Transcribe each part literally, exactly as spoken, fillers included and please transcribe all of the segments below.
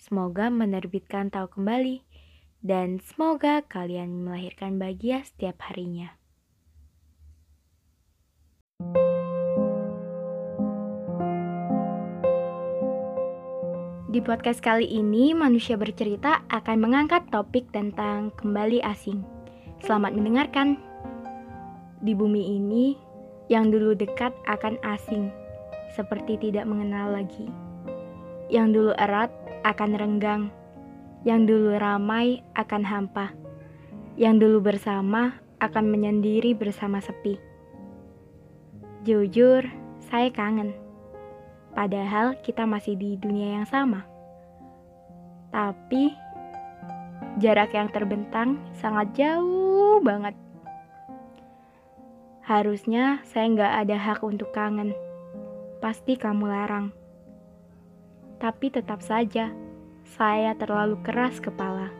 semoga menerbitkan tahu kembali, dan semoga kalian melahirkan bahagia setiap harinya. Di podcast kali ini, Manusia Bercerita akan mengangkat topik tentang kembali asing. Selamat mendengarkan. Di bumi ini, yang dulu dekat akan asing, seperti tidak mengenal lagi. Yang dulu erat akan renggang, yang dulu ramai akan hampa, yang dulu bersama akan menyendiri bersama sepi. Jujur, saya kangen. Padahal kita masih di dunia yang sama. Tapi, jarak yang terbentang sangat jauh banget. Harusnya saya nggak ada hak untuk kangen. Pasti kamu larang. Tapi tetap saja, saya terlalu keras kepala.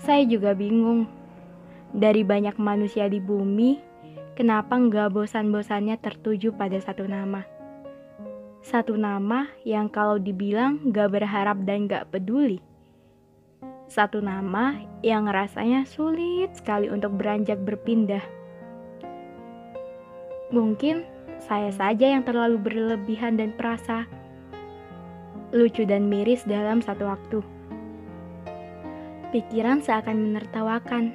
Saya juga bingung. Dari banyak manusia di bumi, kenapa nggak bosan-bosannya tertuju pada satu nama? Satu nama yang kalau dibilang nggak berharap dan nggak peduli. Satu nama yang rasanya sulit sekali untuk beranjak berpindah. Mungkin saya saja yang terlalu berlebihan dan perasa. Lucu dan miris dalam satu waktu. Pikiran seakan menertawakan.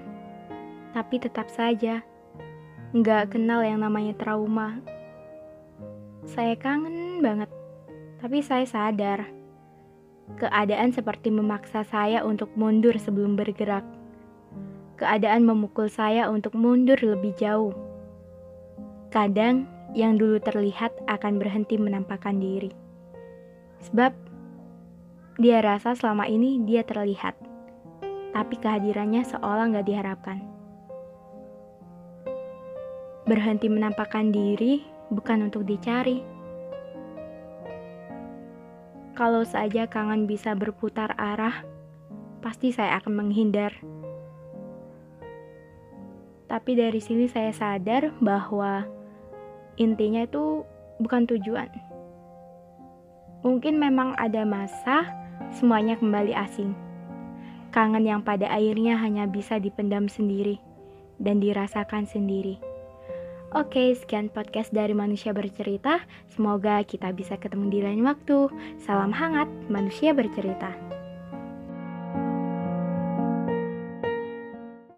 Tapi tetap saja, nggak kenal yang namanya trauma. Saya kangen banget. Tapi saya sadar, keadaan seperti memaksa saya untuk mundur sebelum bergerak. Keadaan memukul saya untuk mundur lebih jauh. Kadang, yang dulu terlihat akan berhenti menampakkan diri. Sebab dia rasa selama ini dia terlihat, tapi kehadirannya seolah gak diharapkan. Berhenti menampakkan diri bukan untuk dicari. Kalau saja kangen bisa berputar arah, pasti saya akan menghindar. Tapi dari sini saya sadar bahwa intinya itu bukan tujuan. Mungkin memang ada masa semuanya kembali asing. Kangen yang pada akhirnya hanya bisa dipendam sendiri dan dirasakan sendiri. Oke, sekian podcast dari Manusia Bercerita. Semoga kita bisa ketemu di lain waktu. Salam hangat, Manusia Bercerita.